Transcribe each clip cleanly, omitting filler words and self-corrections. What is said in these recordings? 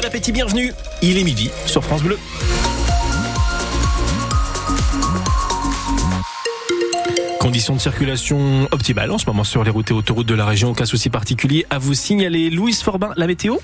Bon appétit, bienvenue. Il est midi sur France Bleu. Conditions de circulation optimales en ce moment sur les routes et autoroutes de la région. Aucun souci particulier à vous signaler. Louise Forbin, la météo ?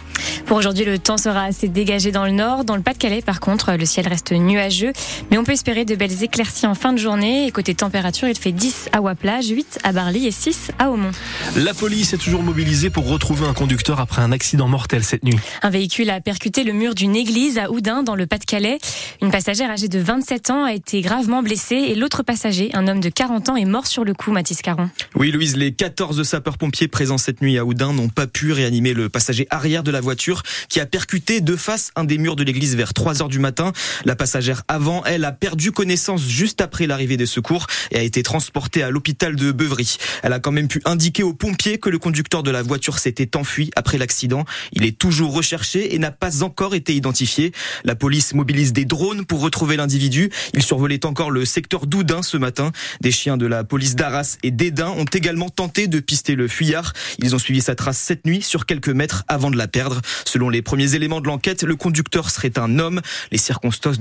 Pour aujourd'hui, le temps sera assez dégagé dans le nord. Dans le Pas-de-Calais, par contre, le ciel reste nuageux. Mais on peut espérer de belles éclaircies en fin de journée. Et côté température, il fait 10 à Ouaplage, 8 à Barly et 6 à Aumont. La police est toujours mobilisée pour retrouver un conducteur après un accident mortel cette nuit. Un véhicule a percuté le mur d'une église à Oudin, dans le Pas-de-Calais. Une passagère âgée de 27 ans a été gravement blessée. Et l'autre passager, un homme de 40 ans, est mort sur le coup, Mathis Caron. Oui, Louise, les 14 sapeurs-pompiers présents cette nuit à Oudin n'ont pas pu réanimer le passager arrière de la voiture qui a percuté de face un des murs de l'église vers 3h du matin. La passagère avant, elle, a perdu connaissance juste après l'arrivée des secours et a été transportée à l'hôpital de Beuvry. Elle a quand même pu indiquer aux pompiers que le conducteur de la voiture s'était enfui après l'accident. Il est toujours recherché et n'a pas encore été identifié. La police mobilise des drones pour retrouver l'individu. Il survolait encore le secteur d'Oudin ce matin. Des chiens de la police d'Arras et d'Edin ont également tenté de pister le fuyard. Ils ont suivi sa trace cette nuit sur quelques mètres avant de la perdre. Selon les premiers éléments de l'enquête, le conducteur serait un homme. Les circonstances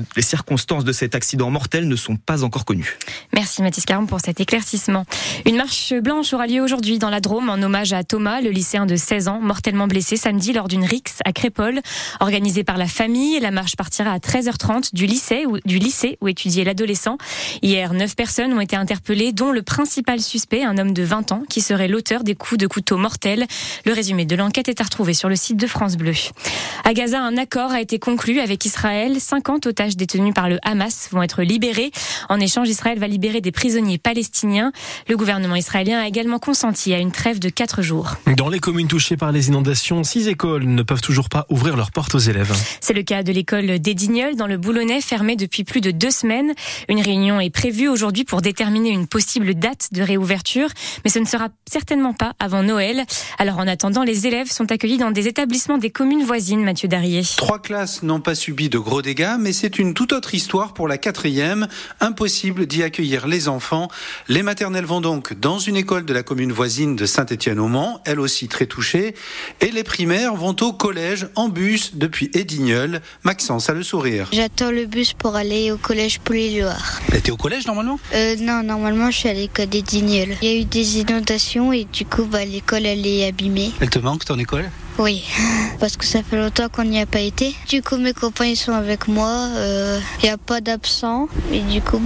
de cet accident mortel ne sont pas encore connues. Merci Mathis Caron pour cet éclaircissement. Une marche blanche aura lieu aujourd'hui dans la Drôme en hommage à Thomas, le lycéen de 16 ans, mortellement blessé samedi lors d'une rixe à Crépol. Organisée par la famille, la marche partira à 13h30 du lycée où étudiait l'adolescent. Hier, 9 personnes ont été interpellées, dont le principal suspect, un homme de 20 ans, qui serait l'auteur des coups de couteau mortels. Le résumé de l'enquête est à retrouver sur le site de France Bleu. À Gaza, un accord a été conclu avec Israël. 50 otages détenus par le Hamas vont être libérés. En échange, Israël va libérer des prisonniers palestiniens. Le gouvernement israélien a également consenti à une trêve de 4 jours. Dans les communes touchées par les inondations, 6 écoles ne peuvent toujours pas ouvrir leurs portes aux élèves. C'est le cas de l'école d'Edignole, dans le Boulonnais, fermée depuis plus de 2 semaines. Une réunion est prévue aujourd'hui pour déterminer une possible date de réouverture, mais ce ne sera certainement pas avant Noël. Alors en attendant, les élèves sont accueillis dans des établissements des communes voisines, Mathieu Darrier. 3 classes n'ont pas subi de gros dégâts, mais c'est une toute autre histoire pour la 4e. Impossible d'y accueillir les enfants. Les maternelles vont donc dans une école de la commune voisine de Saint-Étienne-au-Mont, elle aussi très touchée, et les primaires vont au collège en bus depuis Edignole. Maxence a le sourire. J'attends le bus pour aller au collège Poligny-Louaret. T'es au collège normalement ? Non, normalement je suis à l'école d'Edignole. Il y a eu des inondations et du coup l'école elle est abîmée. Elle te manque ton école ? Oui, parce que ça fait longtemps qu'on n'y a pas été. Du coup, mes copains, ils sont avec moi. Il n'y a pas d'absents. Et du coup,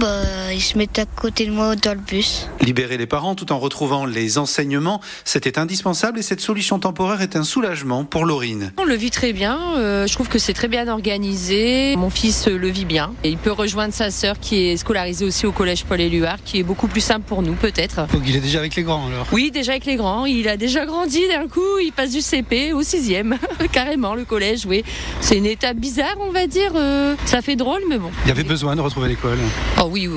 ils se mettent à côté de moi dans le bus. Libérer les parents tout en retrouvant les enseignements, c'était indispensable. Et cette solution temporaire est un soulagement pour Laurine. On le vit très bien. Je trouve que c'est très bien organisé. Mon fils le vit bien. Et il peut rejoindre sa sœur qui est scolarisée aussi au collège Paul-Éluard, qui est beaucoup plus simple pour nous, peut-être. Donc, il est déjà avec les grands, alors ? Oui, déjà avec les grands. Il a déjà grandi d'un coup. Il passe du CP au 6e, carrément, le collège, oui. C'est une étape bizarre, on va dire. Ça fait drôle, mais bon. Il y avait besoin de retrouver l'école. Oh oui,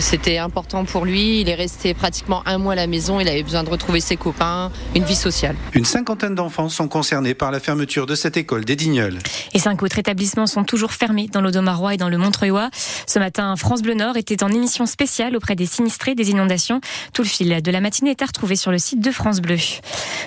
c'était important pour lui. Il est resté pratiquement 1 mois à la maison. Il avait besoin de retrouver ses copains, une vie sociale. Une 50aine d'enfants sont concernés par la fermeture de cette école d'Edignole. Et 5 autres établissements sont toujours fermés dans l'Audomarois et dans le Montreuilois. Ce matin, France Bleu Nord était en émission spéciale auprès des sinistrés des inondations. Tout le fil de la matinée est à retrouver sur le site de France Bleu.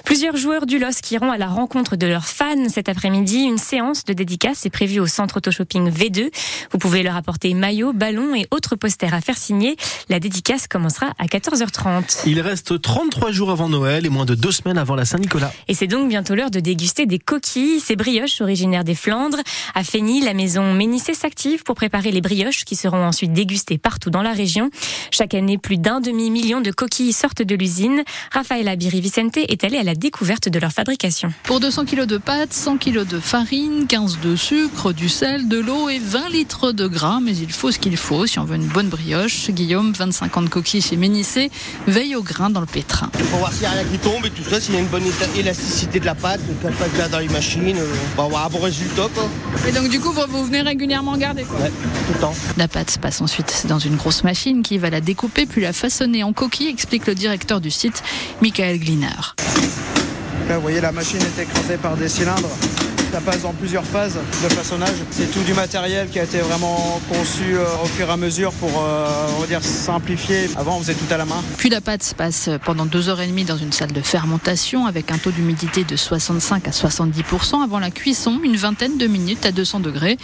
Plusieurs joueurs du LOSC iront à la rencontre de leurs fans cet après-midi. Une séance de dédicace est prévue au centre auto-shopping V2. Vous pouvez leur apporter maillots, ballons et autres posters à faire signer. La dédicace commencera à 14h30. Il reste 33 jours avant Noël et moins de 2 semaines avant la Saint-Nicolas. Et c'est donc bientôt l'heure de déguster des coquilles, ces brioches originaires des Flandres. À Fény, la maison Ménissez s'active pour préparer les brioches qui seront ensuite dégustées partout dans la région. Chaque année, plus d'1,5 million de coquilles sortent de l'usine. Rafaela Biry Vicente est allée à la découverte de leur fabrication. Pour 200 kg de pâtes, 100 kg de farine, 15 de sucre, du sel, de l'eau et 20 litres de gras. Mais il faut ce qu'il faut si on veut une bonne brioche. Guillaume, 25 ans de coquille chez Ménissez, veille au grain dans le pétrin. Pour voir s'il n'y a rien qui tombe et tout ça, s'il y a une bonne élasticité de la pâte, qu'elle ne passe pas dans les machines, on va avoir un bon résultat. Quoi. Et donc du coup, vous venez régulièrement garder quoi ? Ouais, tout le temps. La pâte passe ensuite dans une grosse machine qui va la découper puis la façonner en coquille, explique le directeur du site, Michael Glinard. Là, vous voyez, la machine est écrasée par des cylindres. Ça passe en plusieurs phases de façonnage. C'est tout du matériel qui a été vraiment conçu au fur et à mesure pour on va dire simplifier. Avant, on faisait tout à la main. Puis la pâte se passe pendant 2 heures et demie dans une salle de fermentation avec un taux d'humidité de 65 à 70% avant la cuisson, une vingtaine de minutes à 200 degrés.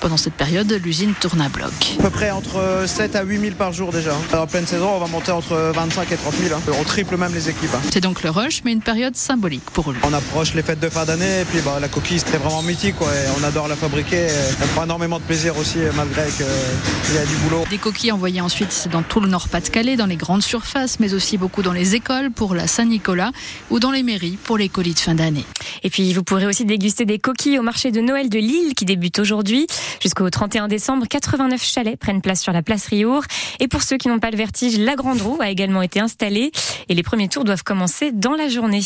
Pendant cette période, l'usine tourne à bloc. À peu près entre 7 à 8 000 par jour déjà. Alors, en pleine saison, on va monter entre 25 et 30 000. On triple même les équipes. C'est donc le rush, mais une période symbolique pour eux. On approche les fêtes de fin d'année et puis la coquille, c'était vraiment mythique. Et on adore la fabriquer. Elle prend énormément de plaisir aussi, malgré qu'il y a du boulot. Des coquilles envoyées ensuite dans tout le Nord-Pas-de-Calais, dans les grandes surfaces, mais aussi beaucoup dans les écoles pour la Saint-Nicolas ou dans les mairies pour les colis de fin d'année. Et puis, vous pourrez aussi déguster des coquilles au marché de Noël de Lille qui débute aujourd'hui. Jusqu'au 31 décembre, 89 chalets prennent place sur la place Rihour. Et pour ceux qui n'ont pas le vertige, la grande roue a également été installée. Et les premiers tours doivent commencer dans la journée.